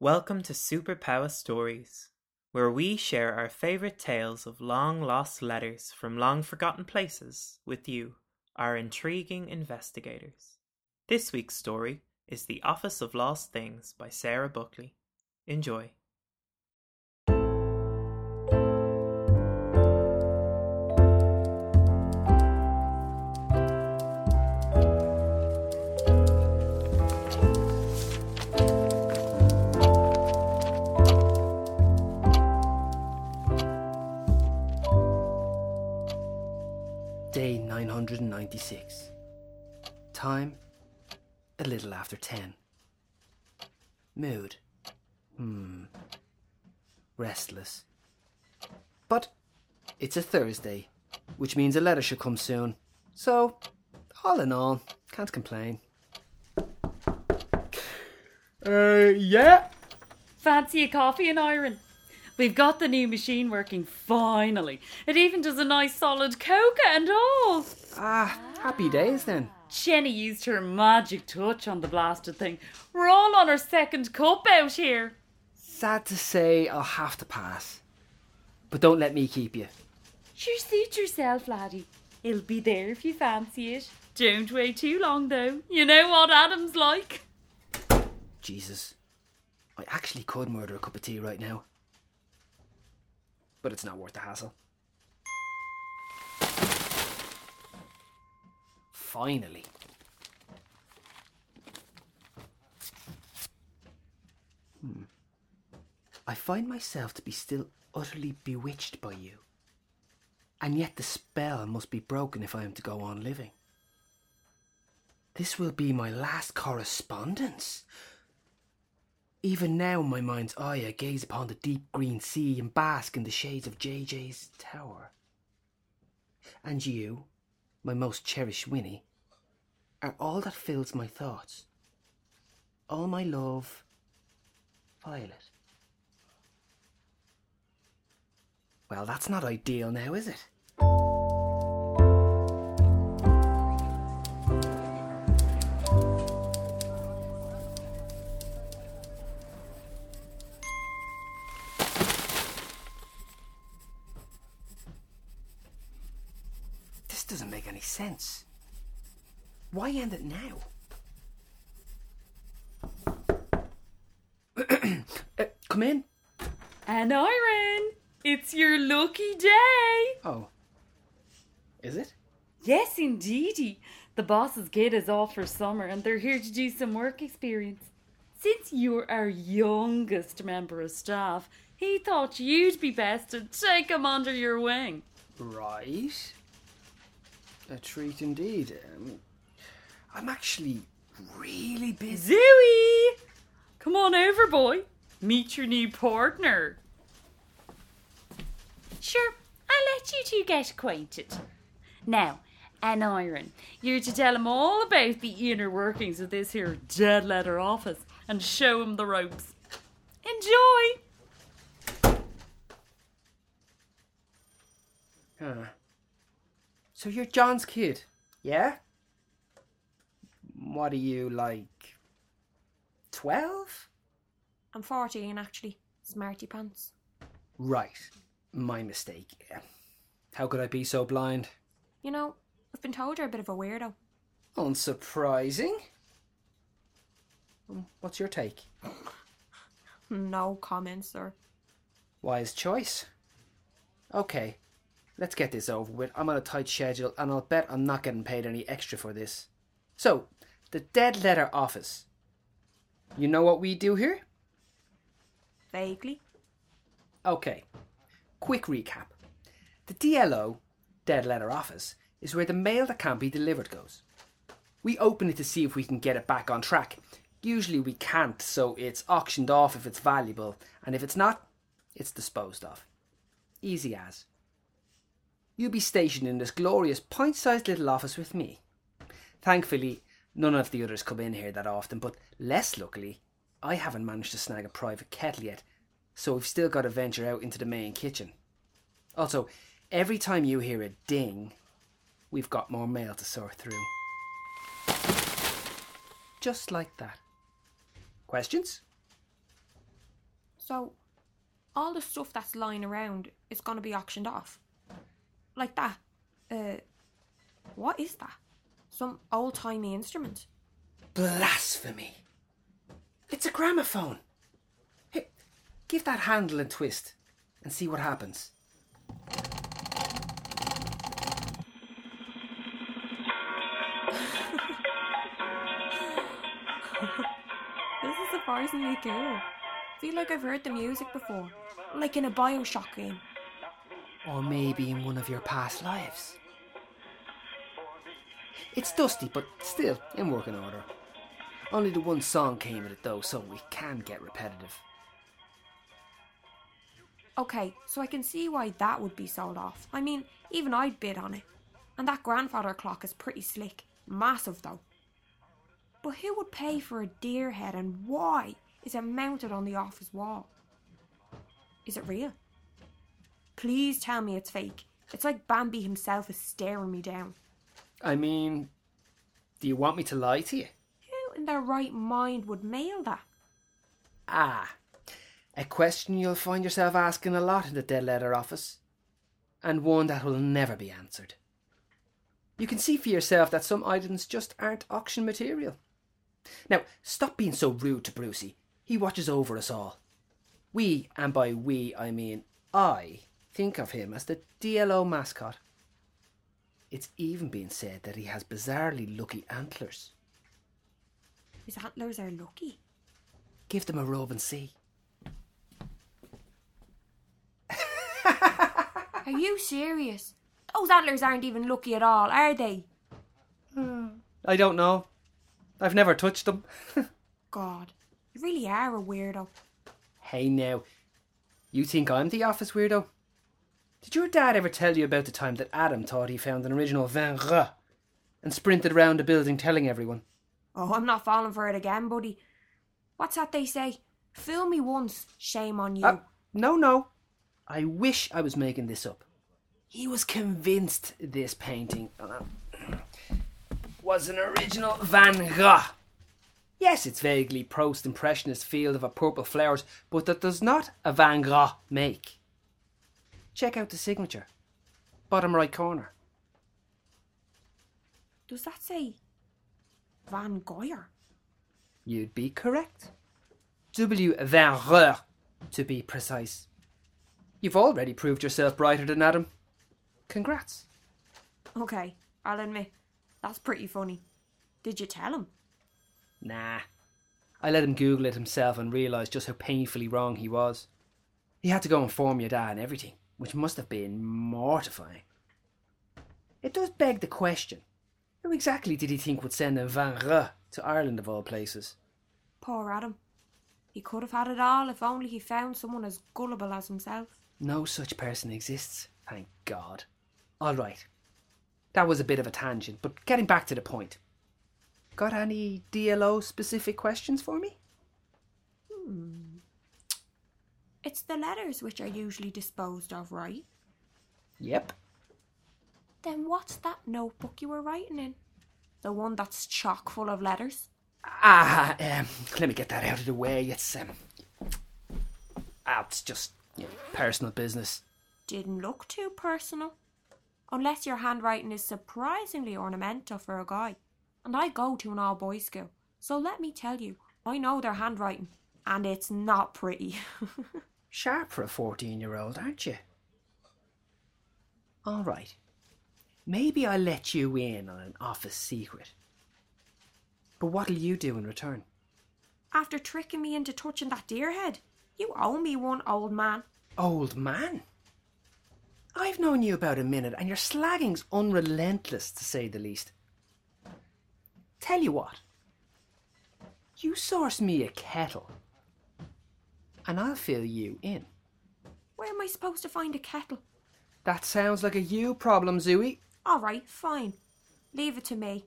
Welcome to Superpower Stories, where we share our favourite tales of long-lost letters from long-forgotten places with you, our intriguing investigators. This week's story is The Office of Lost Things by Sarah Buckley. Enjoy. Day 996. Time, a little after 10. Mood, restless. But it's a Thursday, which means a letter should come soon. So, all in all, can't complain. Yeah? Fancy a coffee and iron? We've got the new machine working, finally. It even does a nice solid coca and all. Ah, happy days then. Jenny used her magic touch on the blasted thing. We're all on our second cup out here. Sad to say, I'll have to pass. But don't let me keep you. Sure, suit yourself, laddie. It'll be there if you fancy it. Don't wait too long, though. You know what Adam's like. Jesus. I actually could murder a cup of tea right now. But it's not worth the hassle. Finally. I find myself to be still utterly bewitched by you. And yet the spell must be broken if I am to go on living. This will be my last correspondence. Even now in my mind's eye, I gaze upon the deep green sea and bask in the shades of JJ's tower. And you, my most cherished Winnie, are all that fills my thoughts. All my love, Violet. Well, that's not ideal now, is it? Doesn't make any sense. Why end it now? Come in. And Iron, it's your lucky day. Oh, is it? Yes, indeedy. The boss's kid is off for summer and they're here to do some work experience. Since you're our youngest member of staff, he thought you'd be best to take him under your wing. Right. A treat indeed. I'm actually really busy. Zooey! Come on over, boy. Meet your new partner. Sure, I'll let you two get acquainted. Now, Anne Iron, you're to tell him all about the inner workings of this here dead letter office and show him the ropes. Enjoy! So you're John's kid, yeah? What are you, like, 12? I'm 14, actually. Smarty pants. Right. My mistake. How could I be so blind? You know, I've been told you're a bit of a weirdo. Unsurprising. What's your take? No comment, sir. Wise choice. Okay. Let's get this over with. I'm on a tight schedule and I'll bet I'm not getting paid any extra for this. So, the dead letter office. You know what we do here? Vaguely. Okay. Quick recap. The DLO, dead letter office, is where the mail that can't be delivered goes. We open it to see if we can get it back on track. Usually we can't, so it's auctioned off if it's valuable, and if it's not, it's disposed of. Easy as. You'll be stationed in this glorious pint-sized little office with me. Thankfully, none of the others come in here that often, but less luckily, I haven't managed to snag a private kettle yet, so we've still got to venture out into the main kitchen. Also, every time you hear a ding, we've got more mail to sort through. Just like that. Questions? So all the stuff that's lying around is going to be auctioned off. Like that. What is that? Some old-timey instrument. Blasphemy. It's a gramophone. Hey, give that handle a twist and see what happens. This is surprisingly cool. I feel like I've heard the music before, like in a Bioshock game. Or maybe in one of your past lives. It's dusty, but still in working order. Only the one song came at it though, so we can get repetitive. Okay, so I can see why that would be sold off. I mean, even I'd bid on it. And that grandfather clock is pretty slick. Massive though. But who would pay for a deer head, and why is it mounted on the office wall? Is it real? Please tell me it's fake. It's like Bambi himself is staring me down. I mean, do you want me to lie to you? Who in their right mind would mail that? Ah, a question you'll find yourself asking a lot in the Dead Letter office. And one that will never be answered. You can see for yourself that some items just aren't auction material. Now, stop being so rude to Brucey. He watches over us all. We, and by we I mean I, think of him as the DLO mascot. It's even been said that he has bizarrely lucky antlers. His antlers are lucky? Give them a rub and see. Are you serious? Those antlers aren't even lucky at all, are they? I don't know. I've never touched them. God, you really are a weirdo. Hey now, you think I'm the office weirdo? Did your dad ever tell you about the time that Adam thought he found an original Van Rheur and sprinted around the building telling everyone? Oh, I'm not falling for it again, buddy. What's that they say? Fool me once, shame on you. No. I wish I was making this up. He was convinced this painting was an original Van Gogh. Yes, it's vaguely post-impressionist field of a purple flowers, but that does not a Van Gogh make. Check out the signature. Bottom right corner. Does that say Van Goyer? You'd be correct. W. Van Rheur, to be precise. You've already proved yourself brighter than Adam. Congrats. Okay, I'll admit, that's pretty funny. Did you tell him? Nah. I let him Google it himself and realise just how painfully wrong he was. He had to go inform your dad and everything, which must have been mortifying. It does beg the question, who exactly did he think would send a Van Rheur to Ireland of all places? Poor Adam. He could have had it all if only he found someone as gullible as himself. No such person exists, thank God. All right, that was a bit of a tangent, but getting back to the point. Got any DLO-specific questions for me? It's the letters which are usually disposed of, right? Yep. Then what's that notebook you were writing in? The one that's chock full of letters? Let me get that out of the way. It's just personal business. Didn't look too personal. Unless your handwriting is surprisingly ornamental for a guy. And I go to an all-boys school. So let me tell you, I know their handwriting. And it's not pretty. Sharp for a 14-year-old, aren't you? All right. Maybe I'll let you in on an office secret. But what'll you do in return? After tricking me into touching that deer head, you owe me one, old man. Old man? I've known you about a minute and your slagging's unrelentless, to say the least. Tell you what. You source me a kettle. And I'll fill you in. Where am I supposed to find a kettle? That sounds like a you problem, Zooey. All right, fine. Leave it to me.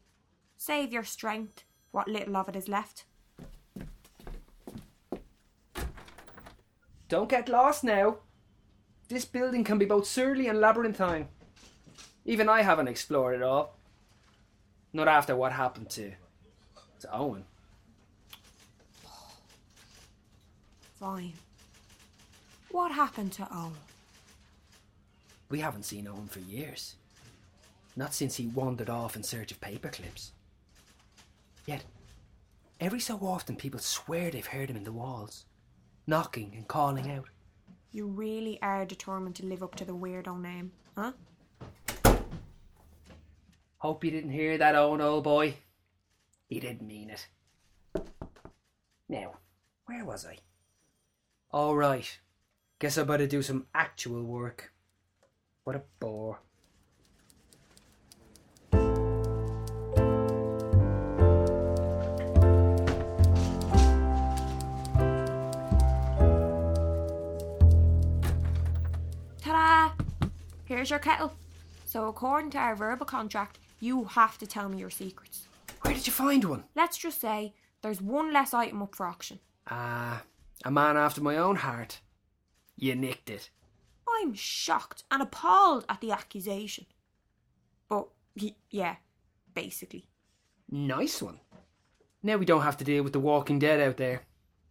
Save your strength, what little of it is left. Don't get lost now. This building can be both surly and labyrinthine. Even I haven't explored it all. Not after what happened to Owen. Fine. What happened to Owen? We haven't seen Owen for years. Not since he wandered off in search of paperclips. Yet, every so often people swear they've heard him in the walls, knocking and calling out. You really are determined to live up to the weirdo name, huh? Hope you didn't hear that, Owen, old boy. He didn't mean it. Now, where was I? All right. Guess I better do some actual work. What a bore. Ta-da! Here's your kettle. So according to our verbal contract, you have to tell me your secrets. Where did you find one? Let's just say there's one less item up for auction. A man after my own heart. You nicked it. I'm shocked and appalled at the accusation. But, yeah, basically. Nice one. Now we don't have to deal with the walking dead out there.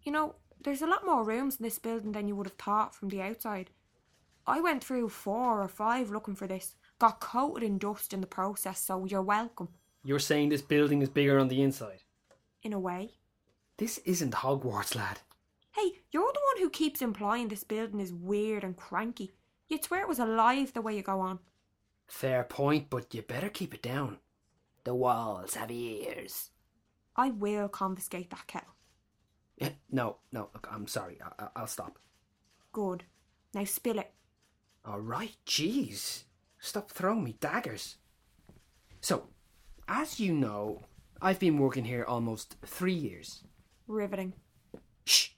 You know, there's a lot more rooms in this building than you would have thought from the outside. I went through 4 or 5 looking for this. Got coated in dust in the process, so you're welcome. You're saying this building is bigger on the inside? In a way. This isn't Hogwarts, lad. Hey, you're the one who keeps implying this building is weird and cranky. You'd swear it was alive the way you go on. Fair point, but you better keep it down. The walls have ears. I will confiscate that kettle. No, look, I'm sorry. I'll stop. Good. Now spill it. All right, jeez. Stop throwing me daggers. So, as you know, I've been working here almost 3 years. Riveting. Shh.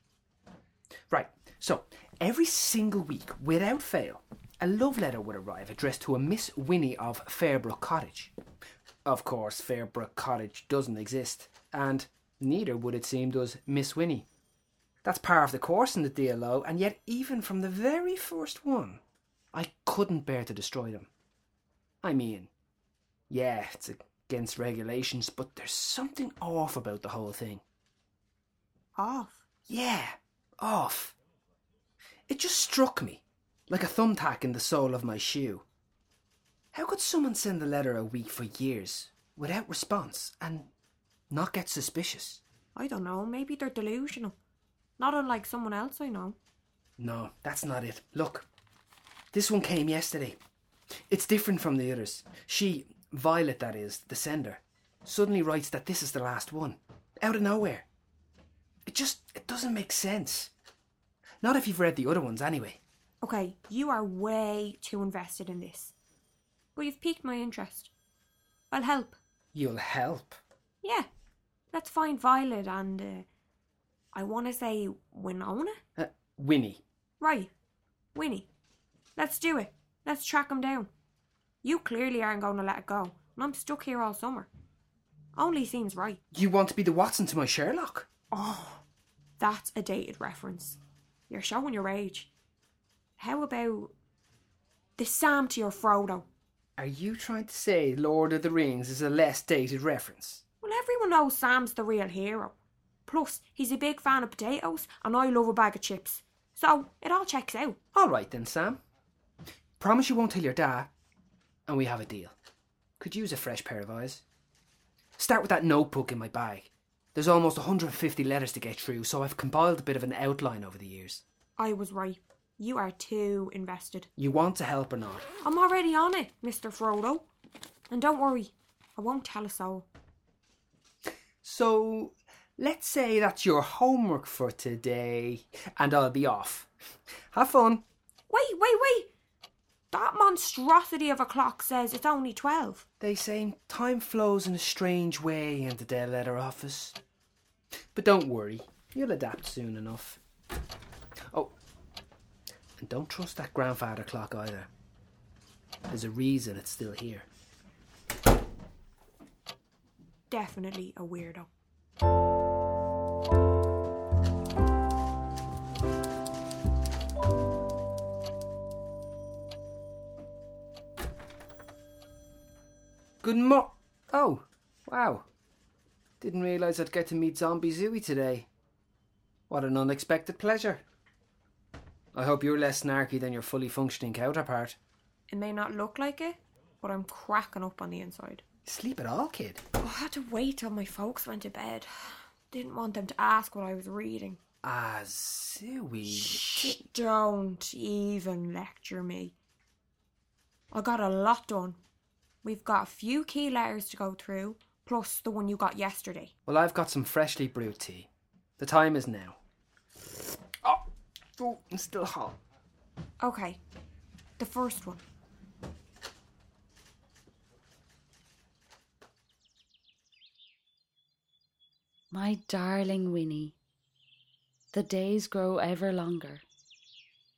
Right, so, every single week, without fail, a love letter would arrive addressed to a Miss Winnie of Fairbrook Cottage. Of course, Fairbrook Cottage doesn't exist, and neither, would it seem, does Miss Winnie. That's par of the course in the DLO, and yet even from the very first one, I couldn't bear to destroy them. I mean, yeah, it's against regulations, but there's something off about the whole thing. Off? Yeah, off. It just struck me, like a thumbtack in the sole of my shoe. How could someone send a letter a week for years, without response, and not get suspicious? I don't know, maybe they're delusional. Not unlike someone else I know. No, that's not it. Look. This one came yesterday. It's different from the others. She, Violet that is, the sender, suddenly writes that this is the last one. Out of nowhere. It doesn't make sense. Not if you've read the other ones anyway. Okay, you are way too invested in this. But you've piqued my interest. I'll help. You'll help? Yeah. Let's find Violet and, I want to say Winona? Winnie. Right. Winnie. Let's do it. Let's track him down. You clearly aren't going to let it go, and I'm stuck here all summer. Only seems right. You want to be the Watson to my Sherlock? Oh, that's a dated reference. You're showing your age. How about the Sam to your Frodo? Are you trying to say Lord of the Rings is a less dated reference? Well, everyone knows Sam's the real hero. Plus, he's a big fan of potatoes, and I love a bag of chips. So, it all checks out. All right then, Sam. Promise you won't tell your dad, and we have a deal. Could use a fresh pair of eyes. Start with that notebook in my bag. There's almost 150 letters to get through, so I've compiled a bit of an outline over the years. I was right. You are too invested. You want to help or not? I'm already on it, Mr. Frodo. And don't worry, I won't tell a soul. So, let's say that's your homework for today, and I'll be off. Have fun. Wait. That monstrosity of a clock says it's only 12. They say time flows in a strange way in the Dead Letter office. But don't worry, you'll adapt soon enough. Oh, and don't trust that grandfather clock either. There's a reason it's still here. Definitely a weirdo. Good mo- Oh, wow. Didn't realise I'd get to meet Zombie Zooey today. What an unexpected pleasure. I hope you're less snarky than your fully functioning counterpart. It may not look like it, but I'm cracking up on the inside. Sleep at all, kid. Oh, I had to wait till my folks went to bed. Didn't want them to ask what I was reading. Ah, Zooey. Shh, don't even lecture me. I got a lot done. We've got a few key letters to go through, plus the one you got yesterday. Well, I've got some freshly brewed tea. The time is now. Oh, it's still hot. Okay, the first one. My darling Winnie, the days grow ever longer.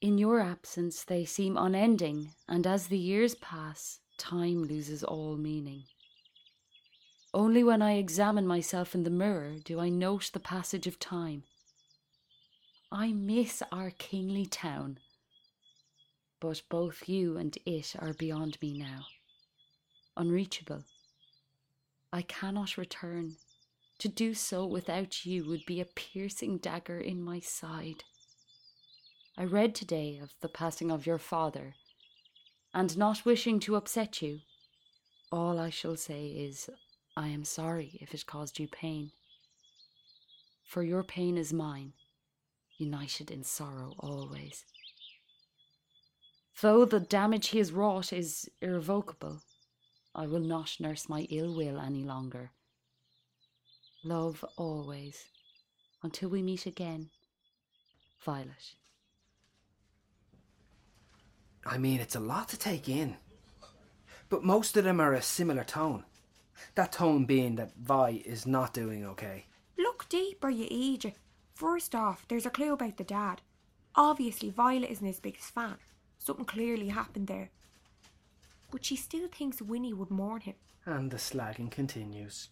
In your absence they seem unending, and as the years pass, time loses all meaning. Only when I examine myself in the mirror do I note the passage of time. I miss our kingly town, but both you and it are beyond me now, unreachable. I cannot return. To do so without you would be a piercing dagger in my side. I read today of the passing of your father, and not wishing to upset you, all I shall say is, I am sorry if it caused you pain. For your pain is mine, united in sorrow always. Though the damage he has wrought is irrevocable, I will not nurse my ill will any longer. Love always, until we meet again. Violet. I mean, it's a lot to take in. But most of them are a similar tone. That tone being that Vi is not doing okay. Look deeper, you idiot. First off, there's a clue about the dad. Obviously, Violet isn't his biggest fan. Something clearly happened there. But she still thinks Winnie would mourn him. And the slagging continues.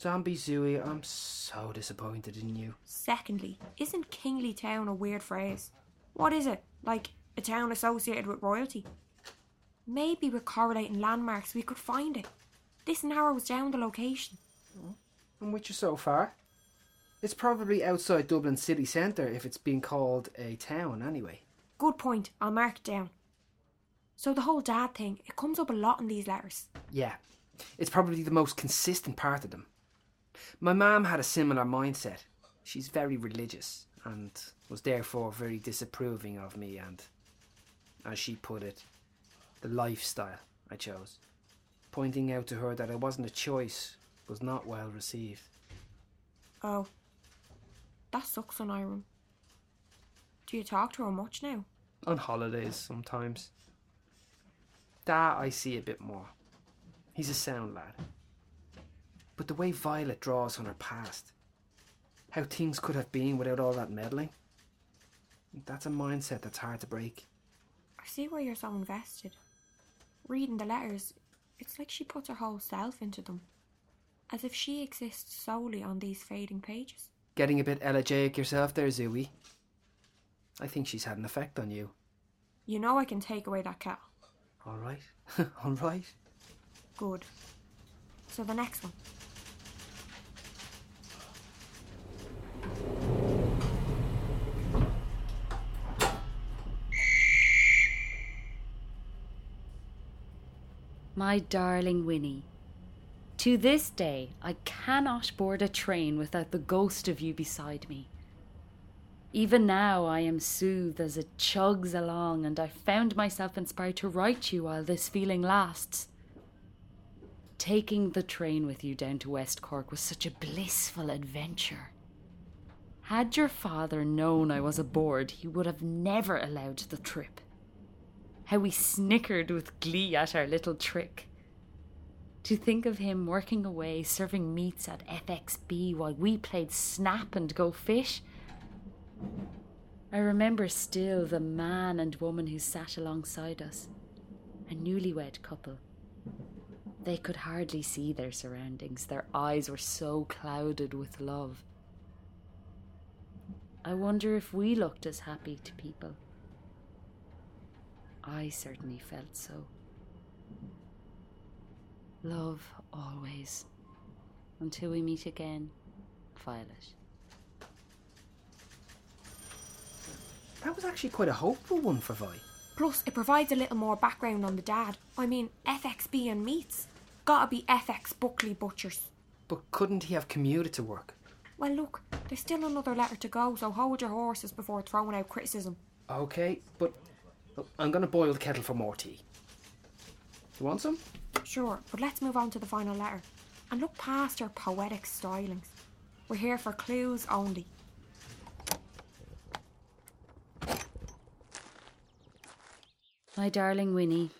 Zombie Zooey, I'm so disappointed in you. Secondly, isn't kingly town a weird phrase? What is it? Like a town associated with royalty? Maybe with correlating landmarks we could find it. This narrows down the location. And which is so far? It's probably outside Dublin city centre if it's being called a town anyway. Good point, I'll mark it down. So the whole dad thing, it comes up a lot in these letters. Yeah, it's probably the most consistent part of them. My mum had a similar mindset. She's very religious and was therefore very disapproving of me and, as she put it, the lifestyle I chose. Pointing out to her that it wasn't a choice was not well received. Oh, that sucks on Iron. Do you talk to her much now? On holidays sometimes. That I see a bit more. He's a sound lad. But the way Violet draws on her past, how things could have been without all that meddling, that's a mindset that's hard to break. I see why you're so invested. Reading the letters, it's like she puts her whole self into them, as if she exists solely on these fading pages. Getting a bit elegiac yourself there, Zooey. I think she's had an effect on you. You know I can take away that kettle. All right, all right. Good. So the next one. My darling Winnie, to this day I cannot board a train without the ghost of you beside me. Even now I am soothed as it chugs along, and I found myself inspired to write you while this feeling lasts. Taking the train with you down to West Cork was such a blissful adventure. Had your father known I was aboard, he would have never allowed the trip. How we snickered with glee at our little trick. To think of him working away, serving meats at FXB while we played snap and go fish. I remember still the man and woman who sat alongside us, a newlywed couple. They could hardly see their surroundings. Their eyes were so clouded with love. I wonder if we looked as happy to people. I certainly felt so. Love always. Until we meet again, Violet. That was actually quite a hopeful one for Vi. Plus, it provides a little more background on the dad. I mean, FXB and meats. Gotta be FX Buckley Butchers. But couldn't he have commuted to work? Well, look, there's still another letter to go, so hold your horses before throwing out criticism. OK, but I'm going to boil the kettle for more tea. You want some? Sure, but let's move on to the final letter. And look past her poetic stylings. We're here for clues only. My darling Winnie,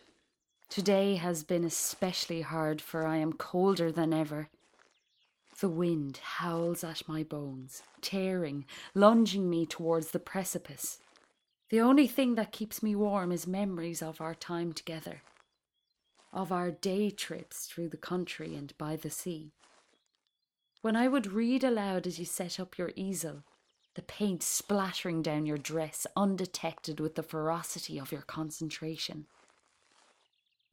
today has been especially hard, for I am colder than ever. The wind howls at my bones, tearing, lunging me towards the precipice. The only thing that keeps me warm is memories of our time together, of our day trips through the country and by the sea. When I would read aloud as you set up your easel, the paint splattering down your dress, undetected with the ferocity of your concentration.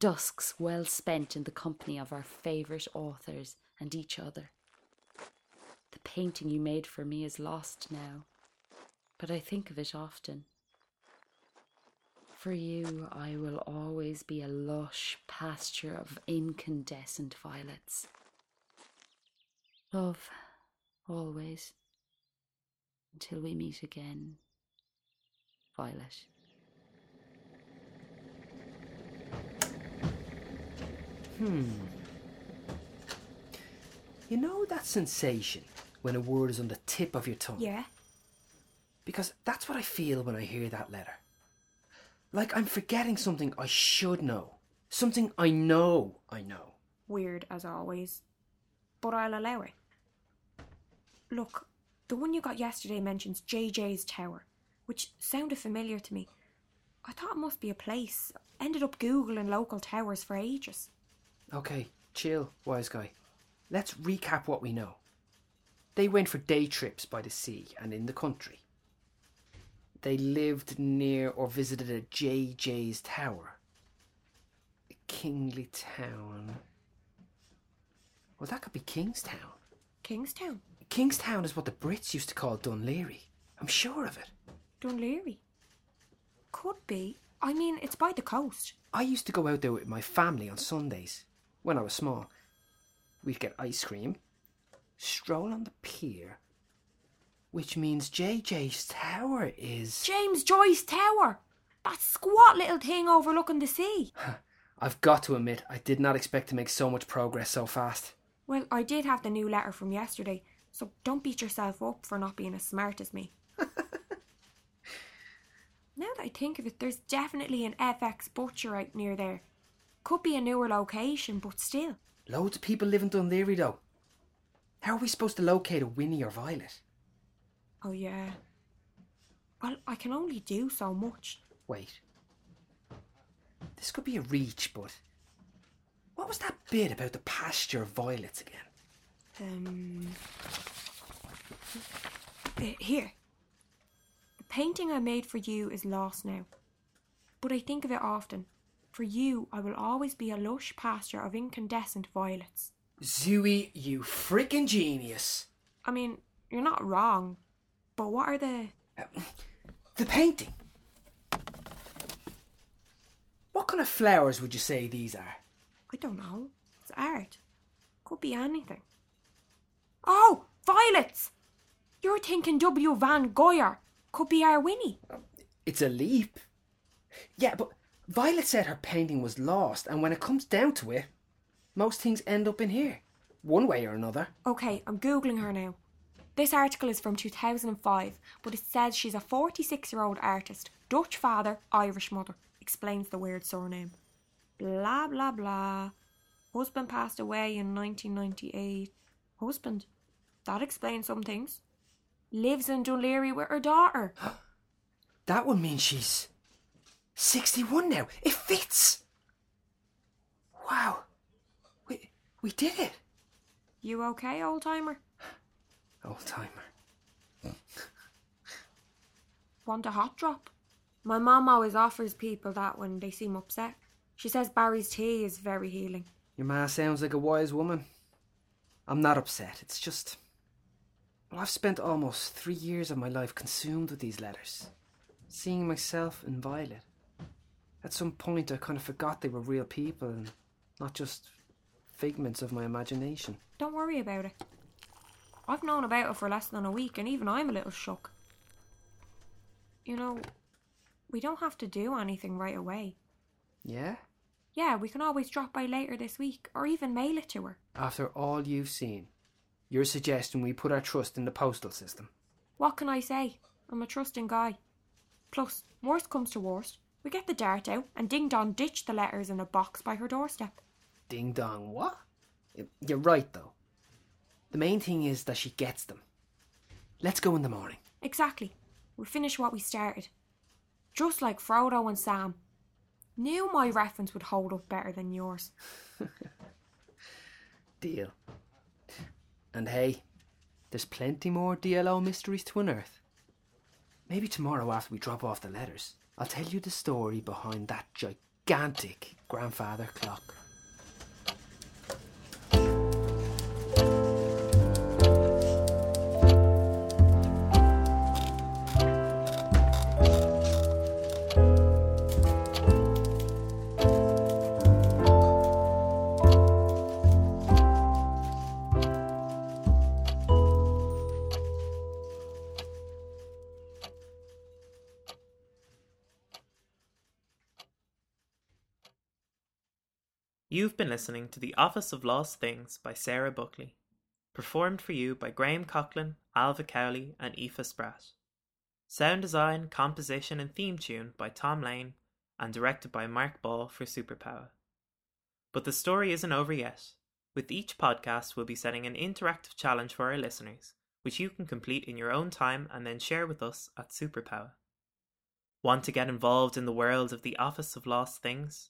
Dusks well spent in the company of our favourite authors and each other. The painting you made for me is lost now, but I think of it often. For you, I will always be a lush pasture of incandescent violets. Love, always. Until we meet again, Violet. You know that sensation when a word is on the tip of your tongue? Yeah. Because that's what I feel when I hear that letter. Like I'm forgetting something I should know. Something I know I know. Weird as always. But I'll allow it. Look, the one you got yesterday mentions JJ's Tower, which sounded familiar to me. I thought it must be a place. Ended up Googling local towers for ages. OK, chill, wise guy. Let's recap what we know. They went for day trips by the sea and in the country. They lived near or visited a JJ's Tower. A kingly town. Well, that could be Kingstown. Kingstown? Kingstown is what the Brits used to call Dun Laoghaire. I'm sure of it. Dun Laoghaire? Could be. I mean, it's by the coast. I used to go out there with my family on Sundays, when I was small. We'd get ice cream, stroll on the pier, which means JJ's Tower is... James Joyce Tower! That squat little thing overlooking the sea. I've got to admit, I did not expect to make so much progress so fast. Well, I did have the new letter from yesterday. So don't beat yourself up for not being as smart as me. Now that I think of it, there's definitely an FX Butcher out near there. Could be a newer location, but still. Loads of people live in Dun Laoghaire, though. How are we supposed to locate a Winnie or Violet? Oh, yeah. Well, I can only do so much. Wait. This could be a reach, but... what was that bit about the pasture of violets again? Here. The painting I made for you is lost now, but I think of it often. For you, I will always be a lush pasture of incandescent violets. Zooey, you frickin' genius. I mean, you're not wrong, but what are the... the painting. What kind of flowers would you say these are? I don't know. It's art. Could be anything. Oh, violets! You're thinking W. Van Goyer. Could be our Winnie. It's a leap. Yeah, but Violet said her painting was lost, and when it comes down to it, most things end up in here, one way or another. OK, I'm Googling her now. This article is from 2005, but it says she's a 46-year-old artist, Dutch father, Irish mother. Explains the weird surname. Blah, blah, blah. Husband passed away in 1998. Husband? That explains some things. Lives in Dun Laoghaire with her daughter. That would mean she's 61 now. It fits. Wow. We did it. You okay, old-timer? Old-timer. Want a hot drop? My mum always offers people that when they seem upset. She says Barry's tea is very healing. Your ma sounds like a wise woman. I'm not upset. It's just... well, I've spent almost 3 years of my life consumed with these letters. seeing myself in Violet. At some point I kind of forgot they were real people and not just figments of my imagination. Don't worry about it. I've known about it for less than a week and even I'm a little shook. You know, we don't have to do anything right away. Yeah? Yeah, we can always drop by later this week or even mail it to her. After all you've seen, you're suggesting we put our trust in the postal system. What can I say? I'm a trusting guy. Plus, worst comes to worst, we get the dart out and Ding Dong ditched the letters in a box by her doorstep. Ding Dong what? You're right, though. The main thing is that she gets them. Let's go in the morning. Exactly. We'll finish what we started. Just like Frodo and Sam. Knew my reference would hold up better than yours. Deal. And hey, there's plenty more DLO mysteries to unearth. Maybe tomorrow after we drop off the letters, I'll tell you the story behind that gigantic grandfather clock. You've been listening to The Office of Lost Things by Sarah Buckley, performed for you by Graham Coughlin, Alva Cowley and Aoife Spratt. Sound design, composition and theme tune by Tom Lane and directed by Mark Ball for Superpower. But the story isn't over yet. With each podcast we'll be setting an interactive challenge for our listeners, which you can complete in your own time and then share with us at Superpower. Want to get involved in the world of The Office of Lost Things?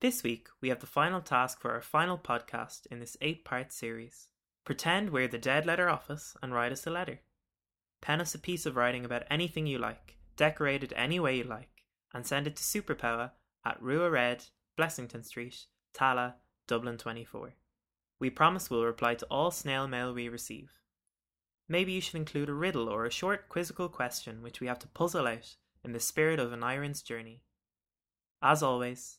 This week, we have the final task for our final podcast in this 8-part series. Pretend we're the Dead Letter Office and write us a letter. Pen us a piece of writing about anything you like, decorate it any way you like, and send it to Superpower at Rua Red, Blessington Street, Tala, Dublin 24. We promise we'll reply to all snail mail we receive. Maybe you should include a riddle or a short quizzical question which we have to puzzle out in the spirit of an iron's journey. As always,